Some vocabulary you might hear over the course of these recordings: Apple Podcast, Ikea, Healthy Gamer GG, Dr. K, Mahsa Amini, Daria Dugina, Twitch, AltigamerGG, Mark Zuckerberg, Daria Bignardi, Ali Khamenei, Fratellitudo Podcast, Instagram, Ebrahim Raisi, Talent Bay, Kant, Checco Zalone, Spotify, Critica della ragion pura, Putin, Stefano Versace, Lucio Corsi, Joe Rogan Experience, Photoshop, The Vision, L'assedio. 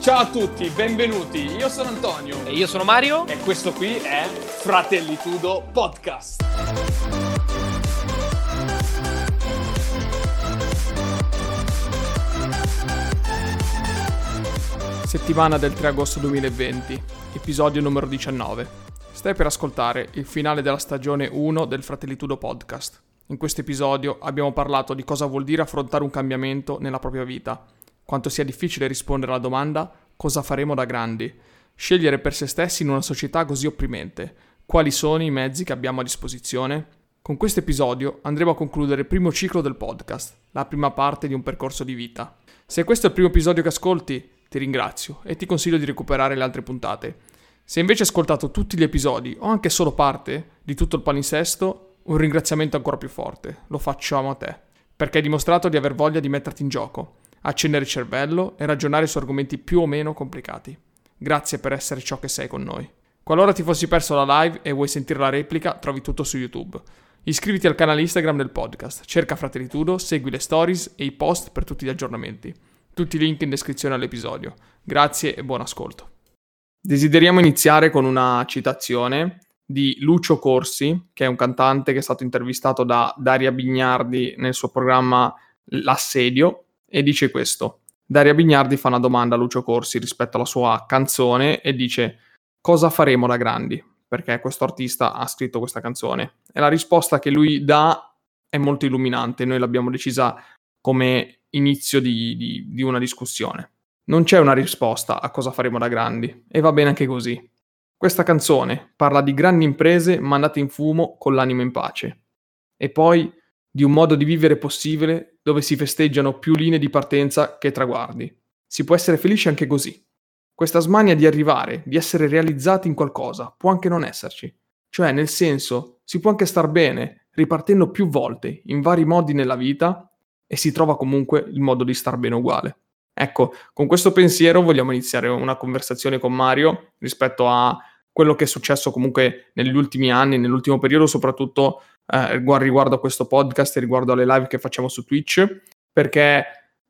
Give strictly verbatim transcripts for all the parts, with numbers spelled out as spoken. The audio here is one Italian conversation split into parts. Ciao a tutti, benvenuti. Io sono Antonio. E io sono Mario. E questo qui è Fratellitudo Podcast. Settimana del tre agosto duemilaventi, episodio numero diciannove. Stai per ascoltare il finale della stagione uno del Fratellitudo Podcast. In questo episodio abbiamo parlato di cosa vuol dire affrontare un cambiamento nella propria vita, quanto sia difficile rispondere alla domanda «Cosa faremo da grandi?», scegliere per se stessi in una società così opprimente, quali sono i mezzi che abbiamo a disposizione. Con questo episodio andremo a concludere il primo ciclo del podcast, la prima parte di un percorso di vita. Se questo è il primo episodio che ascolti, ti ringrazio e ti consiglio di recuperare le altre puntate. Se invece hai ascoltato tutti gli episodi o anche solo parte di tutto il palinsesto, un ringraziamento ancora più forte, lo facciamo a te, perché hai dimostrato di aver voglia di metterti in gioco, accendere il cervello e ragionare su argomenti più o meno complicati. Grazie per essere ciò che sei con noi. Qualora ti fossi perso la live e vuoi sentire la replica, trovi tutto su YouTube. Iscriviti al canale Instagram del podcast, cerca Fratellitudo, segui le stories e i post per tutti gli aggiornamenti. Tutti i link in descrizione all'episodio. Grazie e buon ascolto. Desideriamo iniziare con una citazione di Lucio Corsi, che è un cantante che è stato intervistato da Daria Bignardi nel suo programma L'assedio, e dice questo. Daria Bignardi fa una domanda a Lucio Corsi rispetto alla sua canzone e dice «Cosa faremo da grandi?», perché questo artista ha scritto questa canzone. E la risposta che lui dà è molto illuminante, noi l'abbiamo decisa come inizio di, di, di una discussione. Non c'è una risposta a cosa faremo da grandi, e va bene anche così. Questa canzone parla di grandi imprese mandate in fumo con l'anima in pace. E poi di un modo di vivere possibile dove si festeggiano più linee di partenza che traguardi. Si può essere felici anche così. Questa smania di arrivare, di essere realizzati in qualcosa, può anche non esserci. Cioè, nel senso, si può anche star bene, ripartendo più volte, in vari modi nella vita, e si trova comunque il modo di star bene uguale. Ecco, con questo pensiero vogliamo iniziare una conversazione con Mario rispetto a quello che è successo comunque negli ultimi anni, nell'ultimo periodo, soprattutto eh, riguardo a questo podcast e riguardo alle live che facciamo su Twitch, perché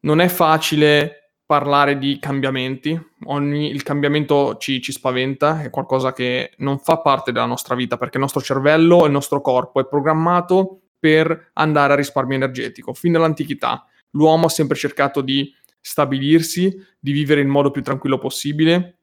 non è facile parlare di cambiamenti, ogni il cambiamento ci, ci spaventa, è qualcosa che non fa parte della nostra vita, perché il nostro cervello e il nostro corpo è programmato per andare a risparmio energetico. Fin dall'antichità l'uomo ha sempre cercato di stabilirsi, di vivere in modo più tranquillo possibile,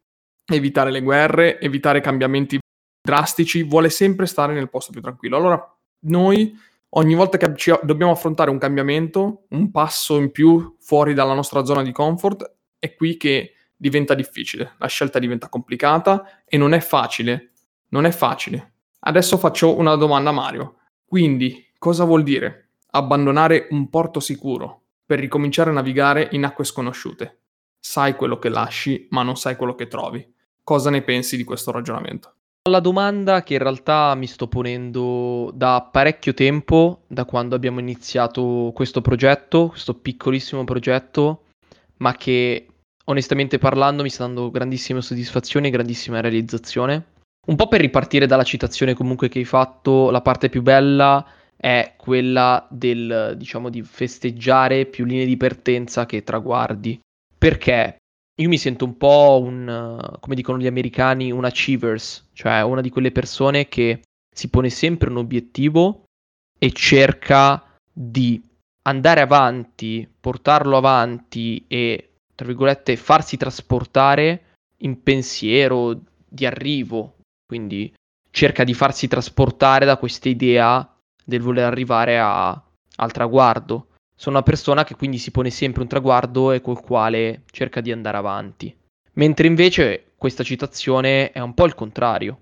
evitare le guerre, evitare cambiamenti drastici, vuole sempre stare nel posto più tranquillo. Allora noi ogni volta che ci dobbiamo affrontare un cambiamento, un passo in più fuori dalla nostra zona di comfort, è qui che diventa difficile, la scelta diventa complicata e non è facile, non è facile. Adesso faccio una domanda a Mario, quindi cosa vuol dire abbandonare un porto sicuro per ricominciare a navigare in acque sconosciute? Sai quello che lasci, ma non sai quello che trovi. Cosa ne pensi di questo ragionamento? La domanda che in realtà mi sto ponendo da parecchio tempo, da quando abbiamo iniziato questo progetto, questo piccolissimo progetto, ma che onestamente parlando mi sta dando grandissime soddisfazioni e grandissima realizzazione. Un po' per ripartire dalla citazione comunque che hai fatto, la parte più bella è quella del, diciamo, di festeggiare più linee di partenza che traguardi, perché io mi sento un po' un, come dicono gli americani, un achievers, cioè una di quelle persone che si pone sempre un obiettivo e cerca di andare avanti, portarlo avanti e, tra virgolette, farsi trasportare in pensiero di arrivo, quindi cerca di farsi trasportare da questa idea del voler arrivare a, al traguardo. Sono una persona che quindi si pone sempre un traguardo e col quale cerca di andare avanti. Mentre invece questa citazione è un po' il contrario.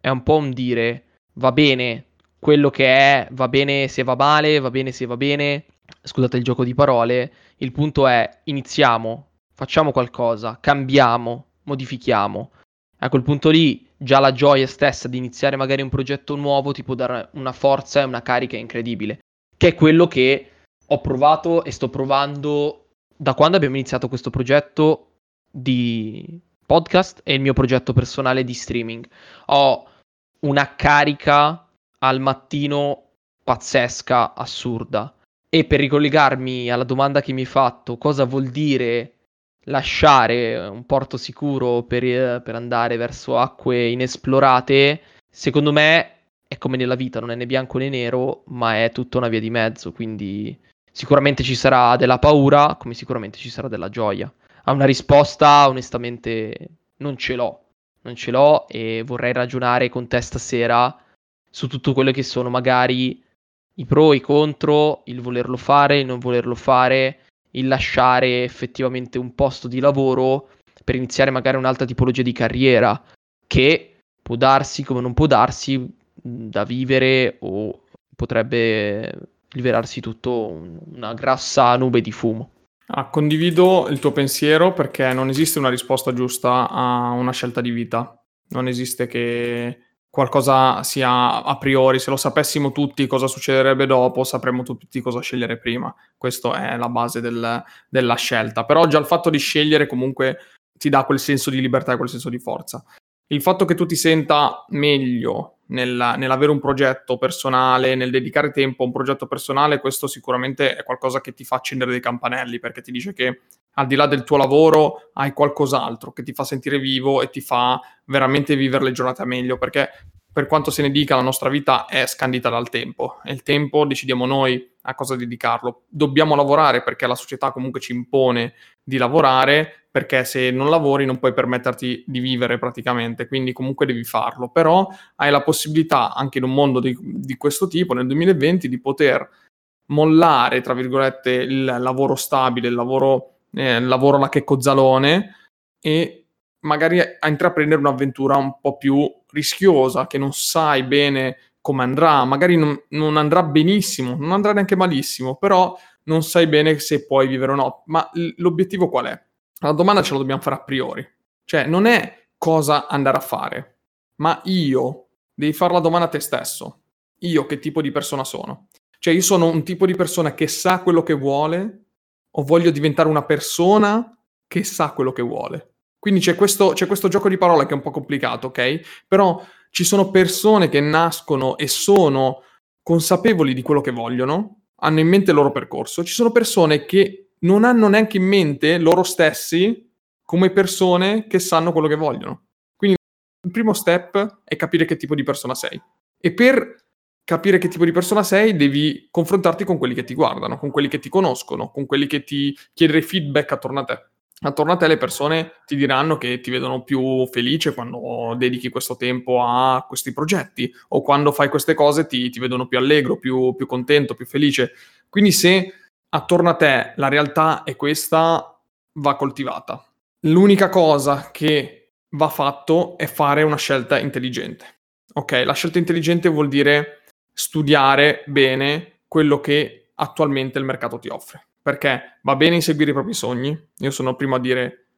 È un po' un dire va bene quello che è, va bene se va male, va bene se va bene. Scusate il gioco di parole. Il punto è iniziamo, facciamo qualcosa, cambiamo, modifichiamo. A quel punto lì già la gioia stessa di iniziare magari un progetto nuovo ti può dare una forza e una carica incredibile, che è quello che ho provato e sto provando da quando abbiamo iniziato questo progetto di podcast e il mio progetto personale di streaming. Ho una carica al mattino pazzesca, assurda. E per ricollegarmi alla domanda che mi hai fatto, cosa vuol dire lasciare un porto sicuro per, per andare verso acque inesplorate, secondo me è come nella vita, non è né bianco né nero, ma è tutta una via di mezzo, quindi sicuramente ci sarà della paura, come sicuramente ci sarà della gioia. A una risposta onestamente non ce l'ho, non ce l'ho e vorrei ragionare con te stasera su tutto quello che sono magari i pro, i contro, il volerlo fare, il non volerlo fare, il lasciare effettivamente un posto di lavoro per iniziare magari un'altra tipologia di carriera che può darsi come non può darsi da vivere o potrebbe liberarsi tutto una grassa nube di fumo. Ah, condivido il tuo pensiero perché non esiste una risposta giusta a una scelta di vita, non esiste che qualcosa sia a priori, se lo sapessimo tutti cosa succederebbe dopo, sapremmo tutti cosa scegliere prima. Questa è la base del, della scelta, però già il fatto di scegliere comunque ti dà quel senso di libertà e quel senso di forza. Il fatto che tu ti senta meglio nel, nell'avere un progetto personale, nel dedicare tempo a un progetto personale, questo sicuramente è qualcosa che ti fa accendere dei campanelli, perché ti dice che al di là del tuo lavoro hai qualcos'altro che ti fa sentire vivo e ti fa veramente vivere le giornate meglio, perché per quanto se ne dica la nostra vita è scandita dal tempo e il tempo decidiamo noi a cosa dedicarlo. Dobbiamo lavorare perché la società comunque ci impone di lavorare, perché se non lavori non puoi permetterti di vivere praticamente, quindi comunque devi farlo, però hai la possibilità anche in un mondo di, di questo tipo nel duemilaventi di poter mollare tra virgolette il lavoro stabile, il lavoro Eh, lavoro la Checco Zalone e magari a intraprendere un'avventura un po' più rischiosa che non sai bene come andrà, magari non, non andrà benissimo, non andrà neanche malissimo, però non sai bene se puoi vivere o no. Ma l- l'obiettivo qual è? La domanda ce la dobbiamo fare a priori, cioè non è cosa andare a fare, ma io devi fare la domanda a te stesso: io che tipo di persona sono? Cioè io sono un tipo di persona che sa quello che vuole o voglio diventare una persona che sa quello che vuole? Quindi c'è questo, c'è questo gioco di parole che è un po' complicato, ok? Però ci sono persone che nascono e sono consapevoli di quello che vogliono, hanno in mente il loro percorso. Ci sono persone che non hanno neanche in mente loro stessi come persone che sanno quello che vogliono. Quindi il primo step è capire che tipo di persona sei. E per capire che tipo di persona sei, devi confrontarti con quelli che ti guardano, con quelli che ti conoscono, con quelli che ti chiedono feedback attorno a te. Attorno a te le persone ti diranno che ti vedono più felice quando dedichi questo tempo a questi progetti, o quando fai queste cose ti, ti vedono più allegro, più, più contento, più felice. Quindi se attorno a te la realtà è questa, va coltivata. L'unica cosa che va fatto è fare una scelta intelligente. Ok, la scelta intelligente vuol dire studiare bene quello che attualmente il mercato ti offre, perché va bene inseguire i propri sogni, io sono primo a dire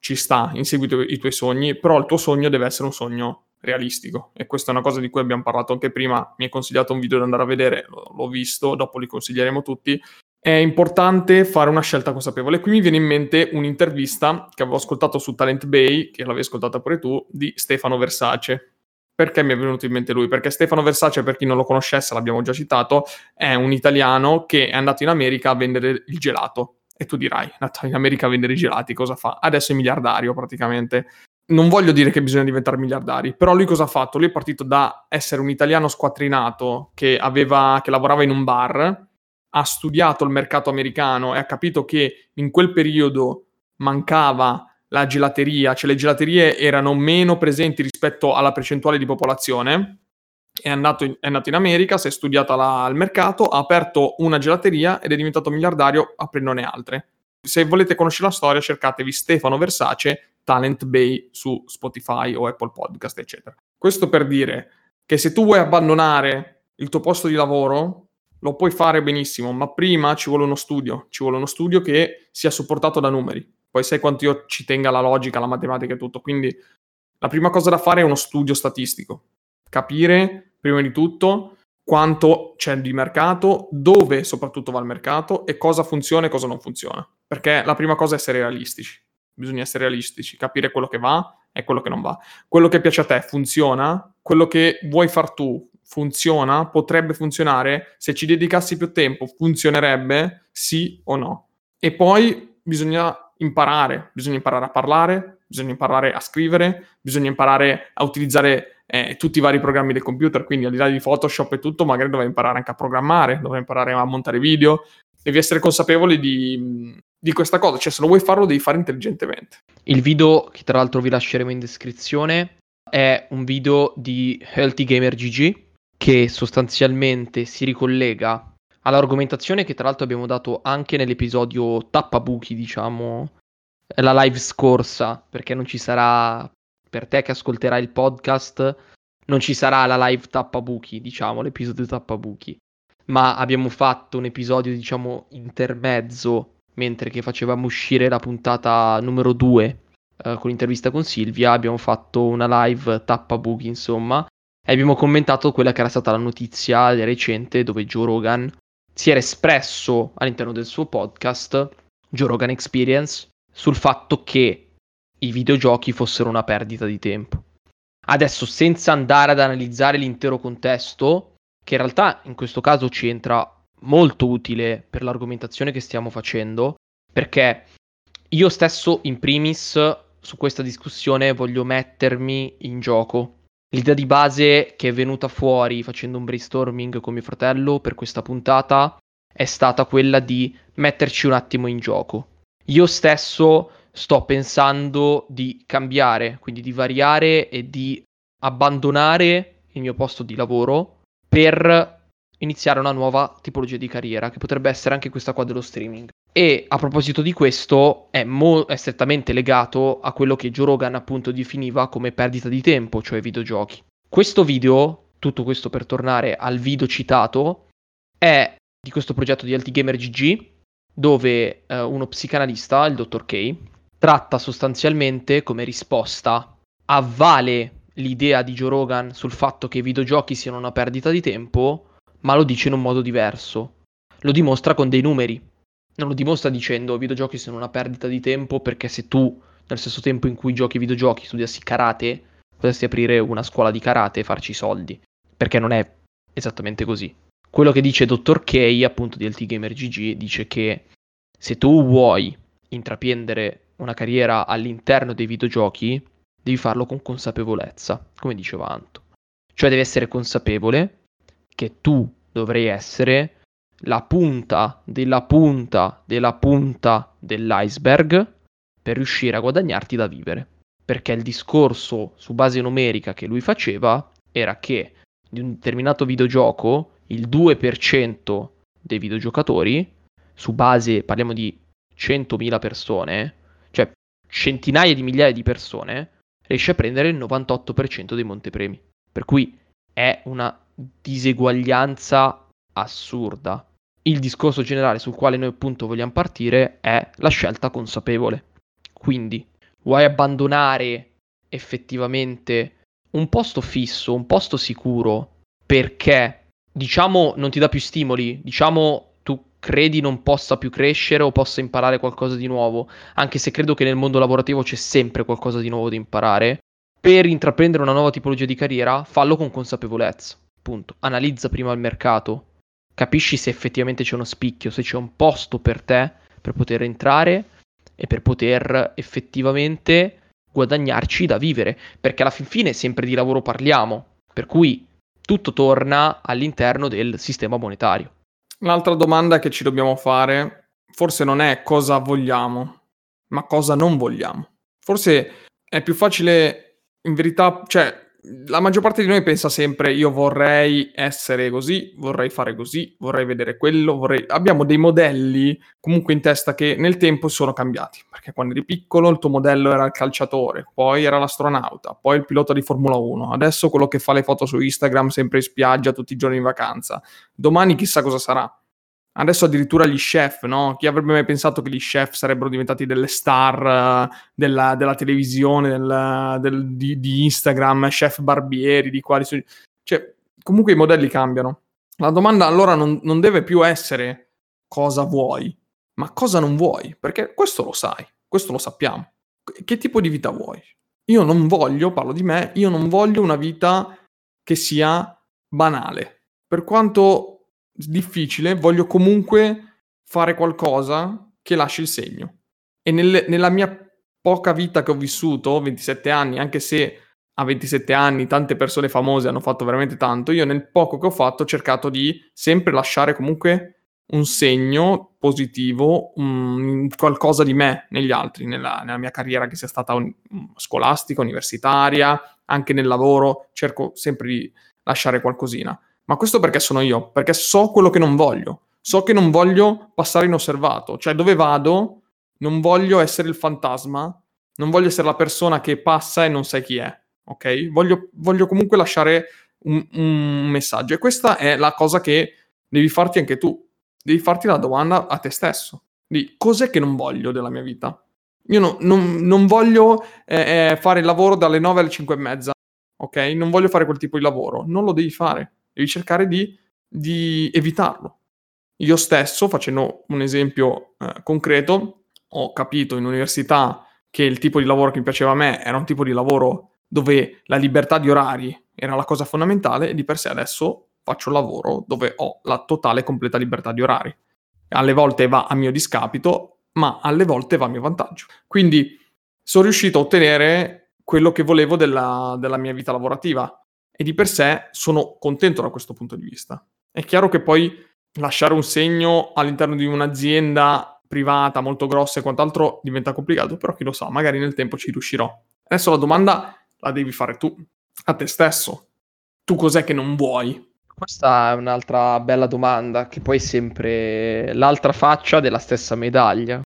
ci sta, insegui i tuoi sogni, però il tuo sogno deve essere un sogno realistico, e questa è una cosa di cui abbiamo parlato anche prima. Mi hai consigliato un video da andare a vedere, l'ho visto, dopo li consiglieremo tutti. È importante fare una scelta consapevole. Qui mi viene in mente un'intervista che avevo ascoltato su Talent Bay, che l'avevi ascoltata pure tu, di Stefano Versace. Perché mi è venuto in mente lui? Perché Stefano Versace, per chi non lo conoscesse, l'abbiamo già citato, è un italiano che è andato in America a vendere il gelato. E tu dirai, è andato in America a vendere i gelati, cosa fa? Adesso è miliardario praticamente. Non voglio dire che bisogna diventare miliardari, però lui cosa ha fatto? Lui è partito da essere un italiano squattrinato che, aveva, che lavorava in un bar, ha studiato il mercato americano e ha capito che in quel periodo mancava la gelateria, cioè le gelaterie erano meno presenti rispetto alla percentuale di popolazione. È andato in, è andato in America, si è studiata la, il mercato, ha aperto una gelateria ed è diventato miliardario aprendone altre. Se volete conoscere la storia, cercatevi Stefano Versace, Talent Bay su Spotify o Apple Podcast, eccetera. Questo per dire che se tu vuoi abbandonare il tuo posto di lavoro, lo puoi fare benissimo, ma prima ci vuole uno studio, ci vuole uno studio che sia supportato da numeri. Poi sai quanto io ci tenga la logica, la matematica e tutto. Quindi la prima cosa da fare è uno studio statistico. Capire, prima di tutto, quanto c'è di mercato, dove soprattutto va il mercato e cosa funziona e cosa non funziona. Perché la prima cosa è essere realistici. Bisogna essere realistici, capire quello che va e quello che non va. Quello che piace a te funziona, quello che vuoi far tu funziona, potrebbe funzionare, se ci dedicassi più tempo funzionerebbe, sì o no. E poi bisogna imparare, bisogna imparare a parlare, bisogna imparare a scrivere, bisogna imparare a utilizzare eh, tutti i vari programmi del computer, quindi al di là di Photoshop e tutto, magari dovrai imparare anche a programmare, dovrai imparare a montare video, devi essere consapevole di, di questa cosa, cioè se lo vuoi farlo devi fare intelligentemente. Il video, che tra l'altro vi lasceremo in descrizione, è un video di Healthy Gamer G G che sostanzialmente si ricollega all'argomentazione che tra l'altro abbiamo dato anche nell'episodio tappabuchi, diciamo, la live scorsa, perché non ci sarà, per te che ascolterai il podcast, non ci sarà la live tappabuchi, diciamo, l'episodio tappabuchi, ma abbiamo fatto un episodio, diciamo, intermezzo, mentre che facevamo uscire la puntata numero due eh, con l'intervista con Silvia, abbiamo fatto una live tappabuchi, insomma, e abbiamo commentato quella che era stata la notizia recente dove Joe Rogan si era espresso all'interno del suo podcast, Joe Rogan Experience, sul fatto che i videogiochi fossero una perdita di tempo. Adesso, senza andare ad analizzare l'intero contesto, che in realtà in questo caso ci entra molto utile per l'argomentazione che stiamo facendo, perché io stesso in primis su questa discussione voglio mettermi in gioco. L'idea di base che è venuta fuori facendo un brainstorming con mio fratello per questa puntata è stata quella di metterci un attimo in gioco. Io stesso sto pensando di cambiare, quindi di variare e di abbandonare il mio posto di lavoro per iniziare una nuova tipologia di carriera, che potrebbe essere anche questa qua dello streaming. E a proposito di questo, è, mo- è strettamente legato a quello che Joe Rogan appunto definiva come perdita di tempo, cioè videogiochi. Questo video, tutto questo per tornare al video citato, è di questo progetto di AltigamerGG, dove eh, uno psicanalista, il dottor K, tratta sostanzialmente come risposta, avvale l'idea di Joe Rogan sul fatto che i videogiochi siano una perdita di tempo, ma lo dice in un modo diverso. Lo dimostra con dei numeri. Non lo dimostra dicendo i videogiochi sono una perdita di tempo perché se tu, nel stesso tempo in cui giochi videogiochi, studiassi karate, potresti aprire una scuola di karate e farci soldi. Perché non è esattamente così. Quello che dice dottor K, appunto di AltigamerGG, dice che se tu vuoi intraprendere una carriera all'interno dei videogiochi, devi farlo con consapevolezza, come diceva Anto. Cioè devi essere consapevole che tu dovrai essere la punta della punta della punta dell'iceberg per riuscire a guadagnarti da vivere. Perché il discorso su base numerica che lui faceva era che di un determinato videogioco il due per cento dei videogiocatori, su base, parliamo di centomila persone, cioè centinaia di migliaia di persone, riesce a prendere il novantotto per cento dei montepremi. Per cui è una diseguaglianza assurda. Il discorso generale sul quale noi appunto vogliamo partire è la scelta consapevole. Quindi vuoi abbandonare effettivamente un posto fisso, un posto sicuro, perché diciamo non ti dà più stimoli, diciamo tu credi non possa più crescere o possa imparare qualcosa di nuovo, anche se credo che nel mondo lavorativo c'è sempre qualcosa di nuovo da imparare. Per intraprendere una nuova tipologia di carriera, fallo con consapevolezza. Punto. Analizza prima il mercato, capisci se effettivamente c'è uno spicchio, se c'è un posto per te per poter entrare e per poter effettivamente guadagnarci da vivere, perché alla fin fine sempre di lavoro parliamo, per cui tutto torna all'interno del sistema monetario. Un'altra domanda che ci dobbiamo fare forse non è cosa vogliamo, ma cosa non vogliamo. Forse è più facile, in verità, cioè la maggior parte di noi pensa sempre io vorrei essere così, vorrei fare così, vorrei vedere quello, vorrei... abbiamo dei modelli comunque in testa che nel tempo sono cambiati, perché quando eri piccolo il tuo modello era il calciatore, poi era l'astronauta, poi il pilota di Formula uno, adesso quello che fa le foto su Instagram sempre in spiaggia tutti i giorni in vacanza, domani chissà cosa sarà. Adesso addirittura gli chef, no? Chi avrebbe mai pensato che gli chef sarebbero diventati delle star uh, della, della televisione, del, del, di, di Instagram, chef barbieri, di quali... Su- cioè, comunque i modelli cambiano. La domanda allora non, non deve più essere cosa vuoi, ma cosa non vuoi, perché questo lo sai, questo lo sappiamo. Che tipo di vita vuoi? Io non voglio, parlo di me, io non voglio una vita che sia banale. Per quanto... difficile, voglio comunque fare qualcosa che lasci il segno. e nel, nella mia poca vita che ho vissuto, ventisette anni, anche se a ventisette anni tante persone famose hanno fatto veramente tanto, io nel poco che ho fatto ho cercato di sempre lasciare comunque un segno positivo, un qualcosa di me negli altri, nella, nella mia carriera, che sia stata un, scolastica, universitaria, anche nel lavoro cerco sempre di lasciare qualcosina. Ma questo perché sono io, perché so quello che non voglio, so che non voglio passare inosservato, cioè dove vado non voglio essere il fantasma, non voglio essere la persona che passa e non sai chi è, ok? Voglio, voglio comunque lasciare un, un messaggio, e questa è la cosa che devi farti anche tu. Devi farti la domanda a te stesso, di cos'è che non voglio della mia vita? Io no, non, non voglio eh, fare il lavoro dalle nove alle cinque e mezza, ok? Non voglio fare quel tipo di lavoro, non lo devi fare, devi cercare di, di evitarlo. Io stesso, facendo un esempio eh, concreto, ho capito in università che il tipo di lavoro che mi piaceva a me era un tipo di lavoro dove la libertà di orari era la cosa fondamentale, e di per sé adesso faccio un lavoro dove ho la totale e completa libertà di orari. Alle volte va a mio discapito, ma alle volte va a mio vantaggio. Quindi sono riuscito a ottenere quello che volevo della, della mia vita lavorativa, e di per sé sono contento da questo punto di vista. È chiaro che poi lasciare un segno all'interno di un'azienda privata molto grossa e quant'altro diventa complicato, però chi lo sa, magari nel tempo ci riuscirò. Adesso la domanda la devi fare tu, a te stesso. Tu cos'è che non vuoi? Questa è un'altra bella domanda, che poi è sempre l'altra faccia della stessa medaglia.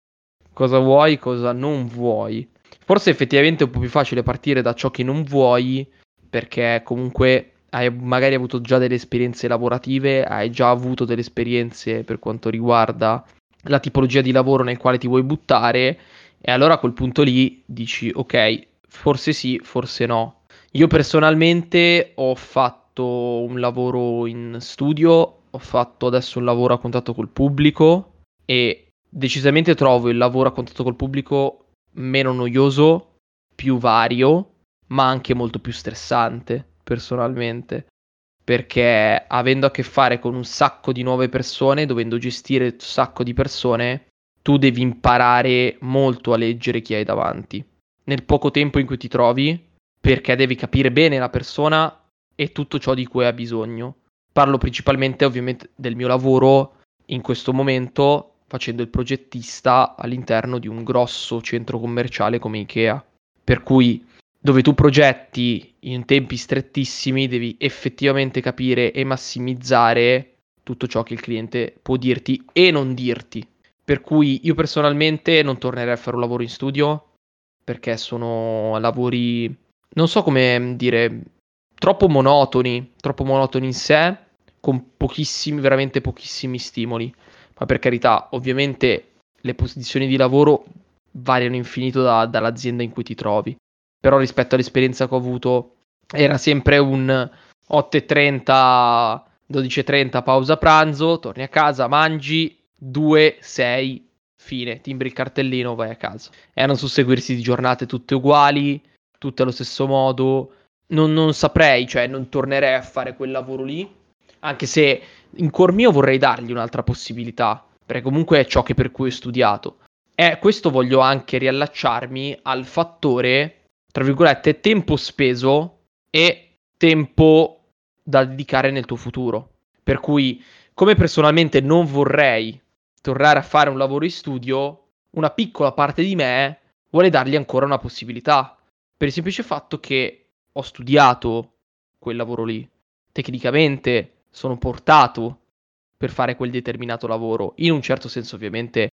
Cosa vuoi, cosa non vuoi? Forse effettivamente è un po' più facile partire da ciò che non vuoi, perché comunque hai magari avuto già delle esperienze lavorative, hai già avuto delle esperienze per quanto riguarda la tipologia di lavoro nel quale ti vuoi buttare, e allora a quel punto lì dici ok, forse sì, forse no. Io personalmente ho fatto un lavoro in studio, ho fatto adesso un lavoro a contatto col pubblico, e decisamente trovo il lavoro a contatto col pubblico meno noioso, più vario, ma anche molto più stressante personalmente, perché avendo a che fare con un sacco di nuove persone, dovendo gestire un sacco di persone, tu devi imparare molto a leggere chi hai davanti nel poco tempo in cui ti trovi, perché devi capire bene la persona e tutto ciò di cui ha bisogno. Parlo principalmente ovviamente del mio lavoro in questo momento, facendo il progettista all'interno di un grosso centro commerciale come Ikea, per cui dove tu progetti in tempi strettissimi devi effettivamente capire e massimizzare tutto ciò che il cliente può dirti e non dirti. Per cui io personalmente non tornerei a fare un lavoro in studio, perché sono lavori, non so come dire, troppo monotoni, troppo monotoni in sé, con pochissimi, veramente pochissimi stimoli. Ma per carità, ovviamente le posizioni di lavoro variano infinito da, dall'azienda in cui ti trovi, però rispetto all'esperienza che ho avuto era sempre un otto e trenta, dodici e trenta pausa pranzo, torni a casa, mangi, due, sei, fine, timbri il cartellino, vai a casa. Era un susseguirsi di giornate tutte uguali, tutte allo stesso modo. Non, non saprei, cioè non tornerei a fare quel lavoro lì, anche se in cuor mio vorrei dargli un'altra possibilità, perché comunque è ciò che per cui ho studiato. E questo voglio anche riallacciarmi al fattore, tra virgolette, tempo speso e tempo da dedicare nel tuo futuro. Per cui, come personalmente non vorrei tornare a fare un lavoro in studio, una piccola parte di me vuole dargli ancora una possibilità, per il semplice fatto che ho studiato quel lavoro lì, tecnicamente sono portato per fare quel determinato lavoro. In un certo senso ovviamente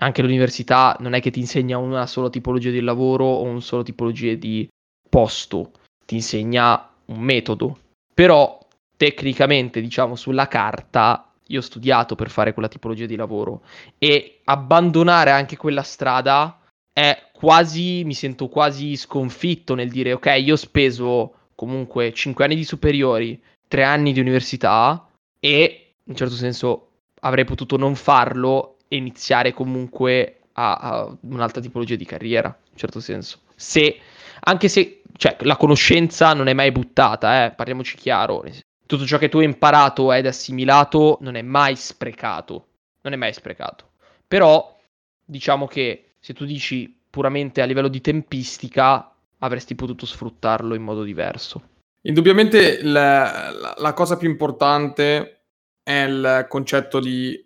anche l'università non è che ti insegna una sola tipologia di lavoro o un solo tipologia di posto, ti insegna un metodo, però tecnicamente, diciamo, sulla carta io ho studiato per fare quella tipologia di lavoro, e abbandonare anche quella strada è quasi, mi sento quasi sconfitto nel dire ok, io ho speso comunque cinque anni di superiori, tre anni di università, e in un certo senso avrei potuto non farlo e iniziare comunque a, a un'altra tipologia di carriera, in un certo senso. Se, anche se, cioè, la conoscenza non è mai buttata, eh, parliamoci chiaro, tutto ciò che tu hai imparato ed assimilato non è mai sprecato, non è mai sprecato, però diciamo che se tu dici puramente a livello di tempistica avresti potuto sfruttarlo in modo diverso. Indubbiamente la, la, la cosa più importante è il concetto di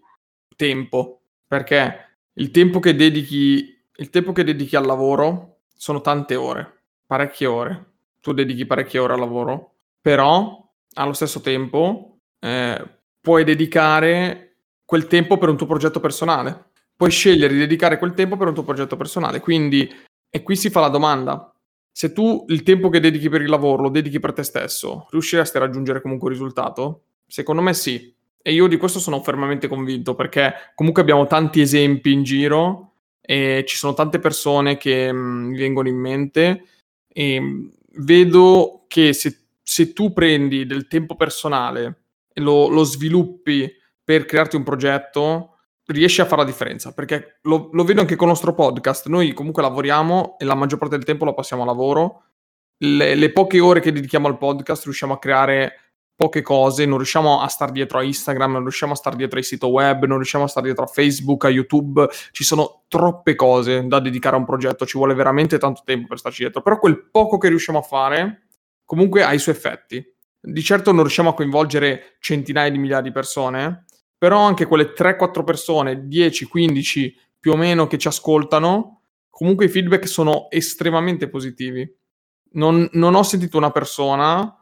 tempo, perché il tempo che dedichi il tempo che dedichi al lavoro sono tante ore, parecchie ore. Tu dedichi parecchie ore al lavoro, però allo stesso tempo eh, puoi dedicare quel tempo per un tuo progetto personale. Puoi scegliere di dedicare quel tempo per un tuo progetto personale. Quindi, e qui si fa la domanda, se tu il tempo che dedichi per il lavoro lo dedichi per te stesso, riusciresti a raggiungere comunque un risultato? Secondo me sì. E io di questo sono fermamente convinto, perché comunque abbiamo tanti esempi in giro e ci sono tante persone che mi vengono in mente e vedo che se, se tu prendi del tempo personale e lo, lo sviluppi per crearti un progetto, riesci a fare la differenza, perché lo, lo vedo anche con il nostro podcast. Noi comunque lavoriamo e la maggior parte del tempo la passiamo a lavoro. Le, le poche ore che dedichiamo al podcast riusciamo a creare poche cose, non riusciamo a star dietro a Instagram, non riusciamo a star dietro ai siti web, non riusciamo a star dietro a Facebook, a YouTube. Ci sono troppe cose da dedicare a un progetto, ci vuole veramente tanto tempo per starci dietro, però quel poco che riusciamo a fare comunque ha i suoi effetti. Di certo non riusciamo a coinvolgere centinaia di migliaia di persone, però anche quelle tre quattro persone, dieci quindici più o meno, che ci ascoltano, comunque i feedback sono estremamente positivi. Non, non ho sentito una persona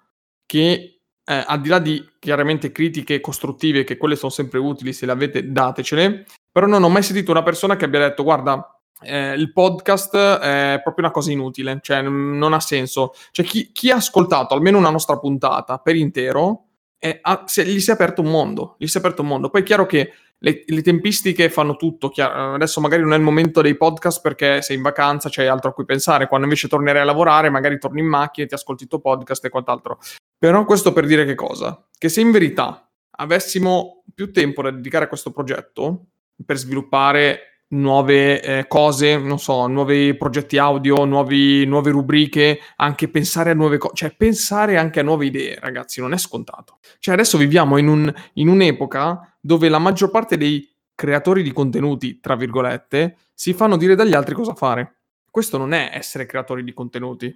che, Eh, al di là di chiaramente critiche costruttive, che quelle sono sempre utili, se le avete datecele, però non ho mai sentito una persona che abbia detto guarda eh, il podcast è proprio una cosa inutile, cioè n- non ha senso. Cioè chi, chi ha ascoltato almeno una nostra puntata per intero è, ha, se, gli si è aperto un mondo, gli si è aperto un mondo. Poi è chiaro che le, le tempistiche fanno tutto, chiaro, adesso magari non è il momento dei podcast perché sei in vacanza, c'hai altro a cui pensare, quando invece tornerai a lavorare magari torni in macchina e ti ascolti il tuo podcast e quant'altro. Però questo per dire che cosa? Che se in verità avessimo più tempo da dedicare a questo progetto per sviluppare nuove eh, cose, non so, nuovi progetti audio, nuovi, nuove rubriche, anche pensare a nuove cose, cioè pensare anche a nuove idee, ragazzi, non è scontato. Cioè adesso viviamo in, un, in un'epoca dove la maggior parte dei creatori di contenuti, tra virgolette, si fanno dire dagli altri cosa fare. Questo non è essere creatori di contenuti,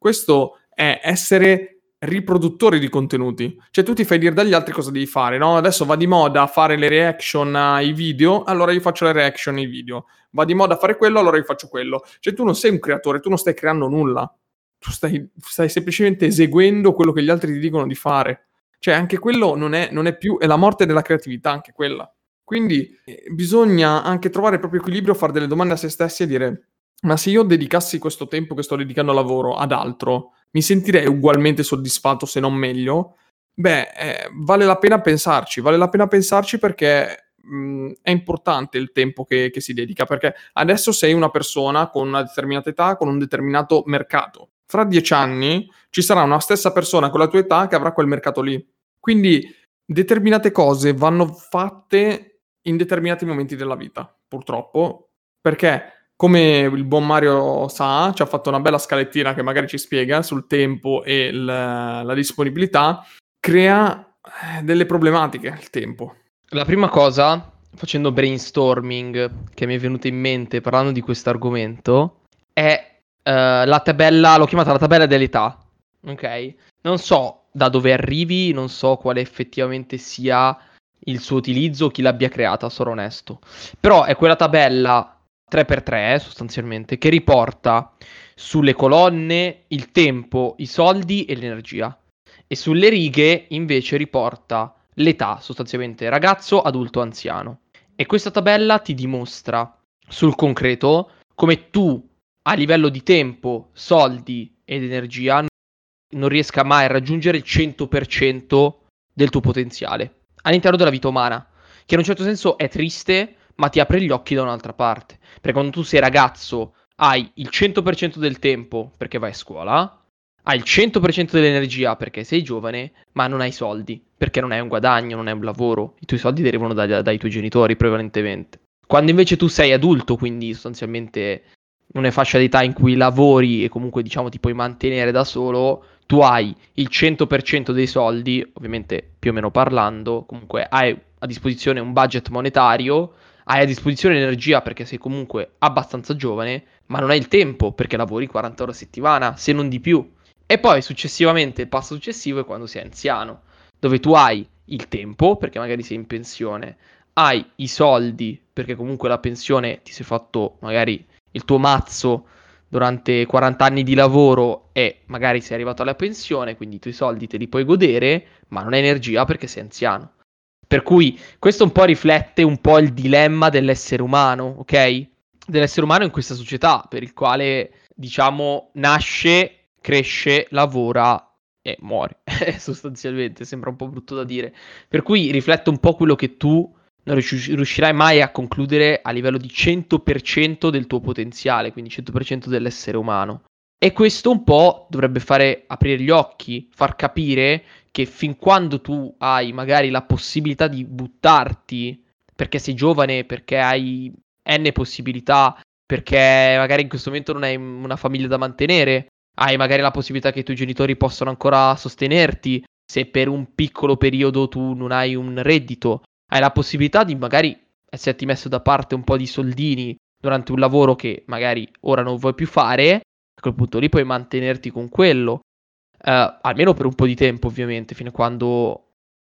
questo è essere riproduttori di contenuti. Cioè tu ti fai dire dagli altri cosa devi fare, no? Adesso va di moda fare le reaction ai video, allora io faccio le reaction ai video. Va di moda fare quello, allora io faccio quello. Cioè tu non sei un creatore, tu non stai creando nulla, tu stai, stai semplicemente eseguendo quello che gli altri ti dicono di fare. Cioè anche quello non è, non è più, è la morte della creatività anche quella. Quindi eh, bisogna anche trovare il proprio equilibrio, fare delle domande a se stessi e dire ma se io dedicassi questo tempo che sto dedicando al lavoro ad altro, mi sentirei ugualmente soddisfatto, se non meglio? Beh, eh, vale la pena pensarci, vale la pena pensarci perché mh, è importante il tempo che, che si dedica, perché adesso sei una persona con una determinata età, con un determinato mercato. Fra dieci anni ci sarà una stessa persona con la tua età che avrà quel mercato lì. Quindi determinate cose vanno fatte in determinati momenti della vita, purtroppo, perché... Come il buon Mario sa, ci ha fatto una bella scalettina che magari ci spiega sul tempo e la, la disponibilità, crea delle problematiche il tempo. La prima cosa, facendo brainstorming, che mi è venuta in mente parlando di questo argomento, è uh, la tabella, l'ho chiamata la tabella dell'età, ok? Non so da dove arrivi, non so quale effettivamente sia il suo utilizzo, chi l'abbia creata, sarò onesto. Però è quella tabella tre per tre sostanzialmente, che riporta sulle colonne il tempo, i soldi e l'energia, e sulle righe invece riporta l'età, sostanzialmente ragazzo, adulto, anziano. E questa tabella ti dimostra sul concreto come tu a livello di tempo, soldi ed energia non riesca mai a raggiungere il cento per cento del tuo potenziale all'interno della vita umana, che in un certo senso è triste, ma ti apre gli occhi da un'altra parte. Perché quando tu sei ragazzo hai il cento per cento del tempo perché vai a scuola, hai il cento per cento dell'energia perché sei giovane, ma non hai soldi, perché non hai un guadagno, non hai un lavoro. I tuoi soldi derivano da, da, dai tuoi genitori prevalentemente. Quando invece tu sei adulto, quindi sostanzialmente una fascia d'età in cui lavori e comunque diciamo ti puoi mantenere da solo, tu hai il cento per cento dei soldi, ovviamente più o meno parlando, comunque hai a disposizione un budget monetario, hai a disposizione energia perché sei comunque abbastanza giovane, ma non hai il tempo perché lavori quaranta ore a settimana, se non di più. E poi successivamente, il passo successivo è quando sei anziano, dove tu hai il tempo perché magari sei in pensione, hai i soldi perché comunque la pensione ti sei fatto magari il tuo mazzo durante quaranta anni di lavoro e magari sei arrivato alla pensione, quindi i tuoi soldi te li puoi godere, ma non hai energia perché sei anziano. Per cui questo un po' riflette un po' il dilemma dell'essere umano, ok? Dell'essere umano in questa società, per il quale, diciamo, nasce, cresce, lavora e muore, sostanzialmente. Sembra un po' brutto da dire. Per cui riflette un po' quello che tu non riuscirai mai a concludere a livello di cento per cento del tuo potenziale, quindi cento per cento dell'essere umano. E questo un po' dovrebbe fare aprire gli occhi, far capire che fin quando tu hai magari la possibilità di buttarti, perché sei giovane, perché hai n possibilità, perché magari in questo momento non hai una famiglia da mantenere, hai magari la possibilità che i tuoi genitori possano ancora sostenerti, se per un piccolo periodo tu non hai un reddito, hai la possibilità di magari esserti messo da parte un po' di soldini durante un lavoro che magari ora non vuoi più fare, a quel punto lì puoi mantenerti con quello, eh, almeno per un po' di tempo ovviamente, fino a quando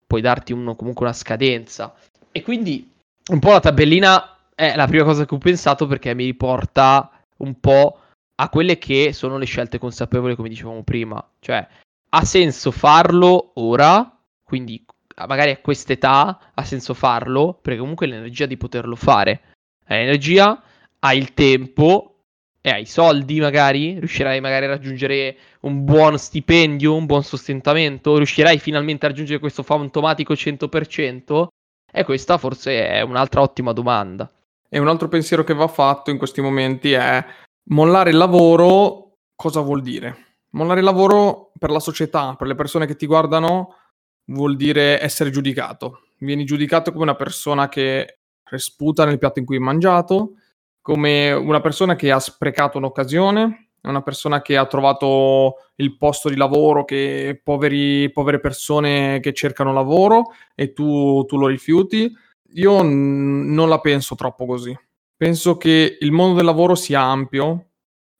puoi darti uno, comunque una scadenza. E quindi un po' la tabellina è la prima cosa che ho pensato, perché mi riporta un po' a quelle che sono le scelte consapevoli, come dicevamo prima. Cioè, ha senso farlo ora, quindi magari a quest'età ha senso farlo, perché comunque hai l'energia di poterlo fare, hai l'energia, hai il tempo e hai i soldi magari, riuscirai magari a raggiungere un buon stipendio, un buon sostentamento, riuscirai finalmente a raggiungere questo fantomatico cento per cento? E questa forse è un'altra ottima domanda. E un altro pensiero che va fatto in questi momenti è: mollare il lavoro cosa vuol dire? Mollare il lavoro per la società, per le persone che ti guardano, vuol dire essere giudicato. Vieni giudicato come una persona che resputa nel piatto in cui hai mangiato, come una persona che ha sprecato un'occasione, una persona che ha trovato il posto di lavoro che poveri, povere persone che cercano lavoro e tu, tu lo rifiuti. Io n- non la penso troppo così. Penso che il mondo del lavoro sia ampio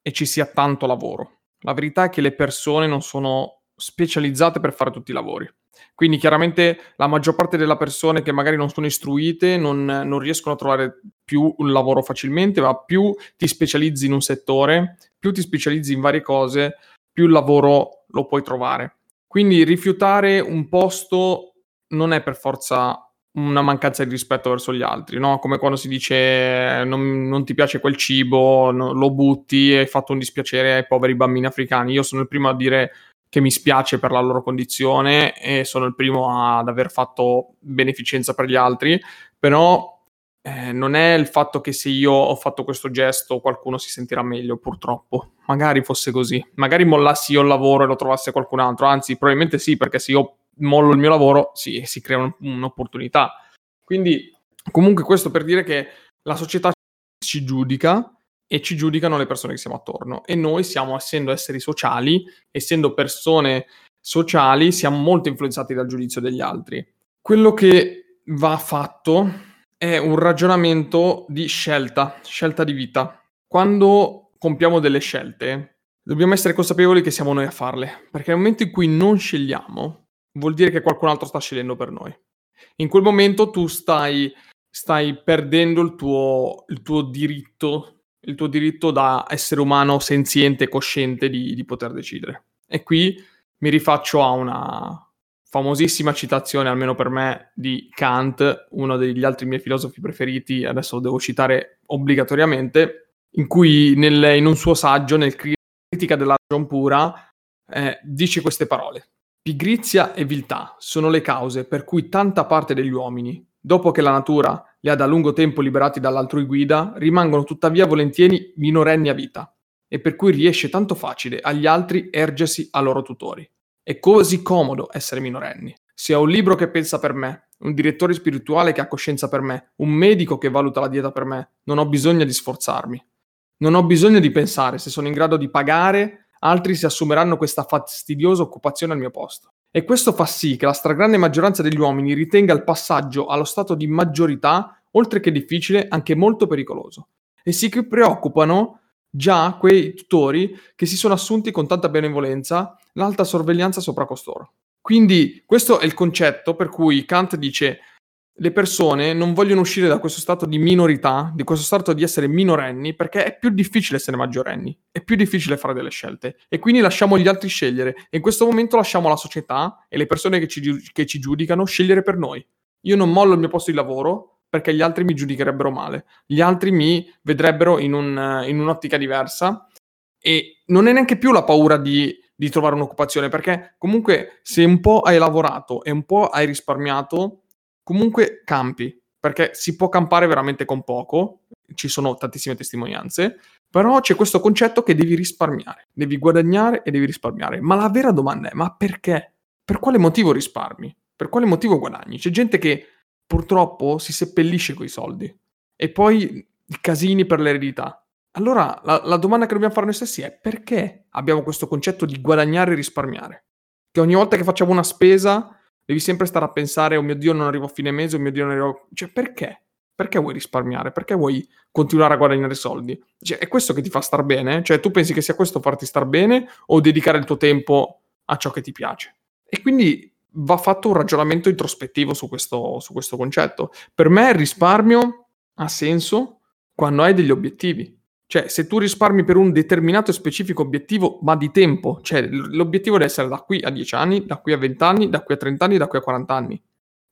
e ci sia tanto lavoro. La verità è che le persone non sono specializzate per fare tutti i lavori. Quindi chiaramente la maggior parte delle persone che magari non sono istruite non, non riescono a trovare più un lavoro facilmente, ma più ti specializzi in un settore, più ti specializzi in varie cose, più il lavoro lo puoi trovare. Quindi rifiutare un posto non è per forza una mancanza di rispetto verso gli altri, no? Come quando si dice non, non ti piace quel cibo, no, lo butti e hai fatto un dispiacere ai poveri bambini africani. Io sono il primo a dire che mi spiace per la loro condizione e sono il primo ad aver fatto beneficenza per gli altri, però eh, non è il fatto che se io ho fatto questo gesto qualcuno si sentirà meglio, purtroppo. Magari fosse così, magari mollassi io il lavoro e lo trovasse qualcun altro, anzi probabilmente sì, perché se io mollo il mio lavoro sì, si crea un, un'opportunità. Quindi comunque questo per dire che la società ci giudica e ci giudicano le persone che siamo attorno, e noi siamo, essendo esseri sociali, essendo persone sociali, siamo molto influenzati dal giudizio degli altri. Quello che va fatto è un ragionamento di scelta, scelta di vita. Quando compiamo delle scelte dobbiamo essere consapevoli che siamo noi a farle, perché nel momento in cui non scegliamo vuol dire che qualcun altro sta scegliendo per noi. In quel momento tu stai, stai perdendo il tuo, il tuo diritto il tuo diritto da essere umano senziente e cosciente di, di poter decidere. E qui mi rifaccio a una famosissima citazione, almeno per me, di Kant, uno degli altri miei filosofi preferiti, adesso lo devo citare obbligatoriamente, in cui nel, in un suo saggio, nel Critica della ragion pura, eh, dice queste parole: pigrizia e viltà sono le cause per cui tanta parte degli uomini, dopo che la natura li ha da lungo tempo liberati dall'altrui guida, rimangono tuttavia volentieri minorenni a vita, e per cui riesce tanto facile agli altri ergersi a loro tutori. È così comodo essere minorenni. Se ho un libro che pensa per me, un direttore spirituale che ha coscienza per me, un medico che valuta la dieta per me, non ho bisogno di sforzarmi. Non ho bisogno di pensare se sono in grado di pagare, altri si assumeranno questa fastidiosa occupazione al mio posto. E questo fa sì che la stragrande maggioranza degli uomini ritenga il passaggio allo stato di maggiorità oltre che difficile, anche molto pericoloso. E si preoccupano già quei tutori che si sono assunti con tanta benevolenza l'alta sorveglianza sopra costoro. Quindi questo è il concetto per cui Kant dice: le persone non vogliono uscire da questo stato di minorità, di questo stato di essere minorenni, perché è più difficile essere maggiorenni, è più difficile fare delle scelte, e quindi lasciamo gli altri scegliere, e in questo momento lasciamo la società e le persone che ci, che ci giudicano scegliere per noi. Io non mollo il mio posto di lavoro perché gli altri mi giudicherebbero male, gli altri mi vedrebbero in, un, in un'ottica diversa, e non è neanche più la paura di, di trovare un'occupazione, perché comunque se un po' hai lavorato e un po' hai risparmiato, comunque campi, perché si può campare veramente con poco, ci sono tantissime testimonianze, però c'è questo concetto che devi risparmiare, devi guadagnare e devi risparmiare. Ma la vera domanda è: ma perché? Per quale motivo risparmi? Per quale motivo guadagni? C'è gente che purtroppo si seppellisce coi soldi, e poi i casini per l'eredità. Allora la, la domanda che dobbiamo fare noi stessi è: perché abbiamo questo concetto di guadagnare e risparmiare? Che ogni volta che facciamo una spesa devi sempre stare a pensare: oh mio Dio, non arrivo a fine mese, oh mio Dio, non arrivo... Cioè, perché? Perché vuoi risparmiare? Perché vuoi continuare a guadagnare soldi? Cioè, è questo che ti fa star bene? Cioè, tu pensi che sia questo farti star bene, o dedicare il tuo tempo a ciò che ti piace? E quindi va fatto un ragionamento introspettivo su questo, su questo concetto. Per me il risparmio ha senso quando hai degli obiettivi. Cioè, se tu risparmi per un determinato e specifico obiettivo, ma di tempo, cioè l'obiettivo deve essere da qui a dieci anni, da qui a venti anni, da qui a trenta anni, da qui a quaranta anni.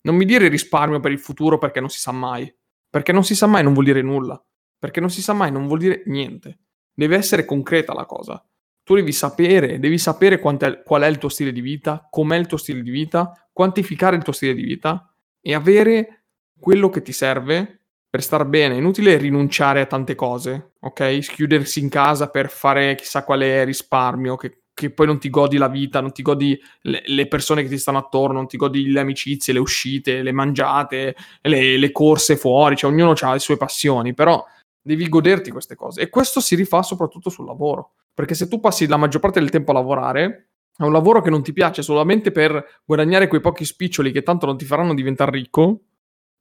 Non mi dire risparmio per il futuro, perché non si sa mai. Perché non si sa mai non vuol dire nulla. Perché non si sa mai non vuol dire niente. Deve essere concreta la cosa. Tu devi sapere, devi sapere quant'è, qual è il tuo stile di vita, com'è il tuo stile di vita, quantificare il tuo stile di vita e avere quello che ti serve per star bene. È inutile rinunciare a tante cose, ok? Chiudersi in casa per fare chissà quale risparmio, che, che poi non ti godi la vita, non ti godi le, le persone che ti stanno attorno, non ti godi le amicizie, le uscite, le mangiate, le, le corse fuori, cioè ognuno ha le sue passioni, però devi goderti queste cose. E questo si rifà soprattutto sul lavoro, perché se tu passi la maggior parte del tempo a lavorare, a un lavoro che non ti piace solamente per guadagnare quei pochi spiccioli che tanto non ti faranno diventare ricco,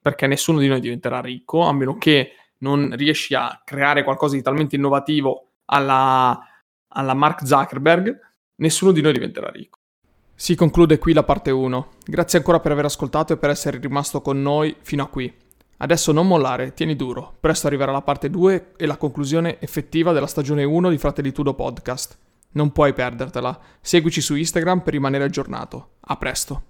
perché nessuno di noi diventerà ricco, a meno che non riesci a creare qualcosa di talmente innovativo alla, alla Mark Zuckerberg, nessuno di noi diventerà ricco. Si conclude qui la parte uno. Grazie ancora per aver ascoltato e per essere rimasto con noi fino a qui. Adesso non mollare, tieni duro. Presto arriverà la parte due e la conclusione effettiva della stagione uno di Fratellitudo Podcast. Non puoi perdertela. Seguici su Instagram per rimanere aggiornato. A presto.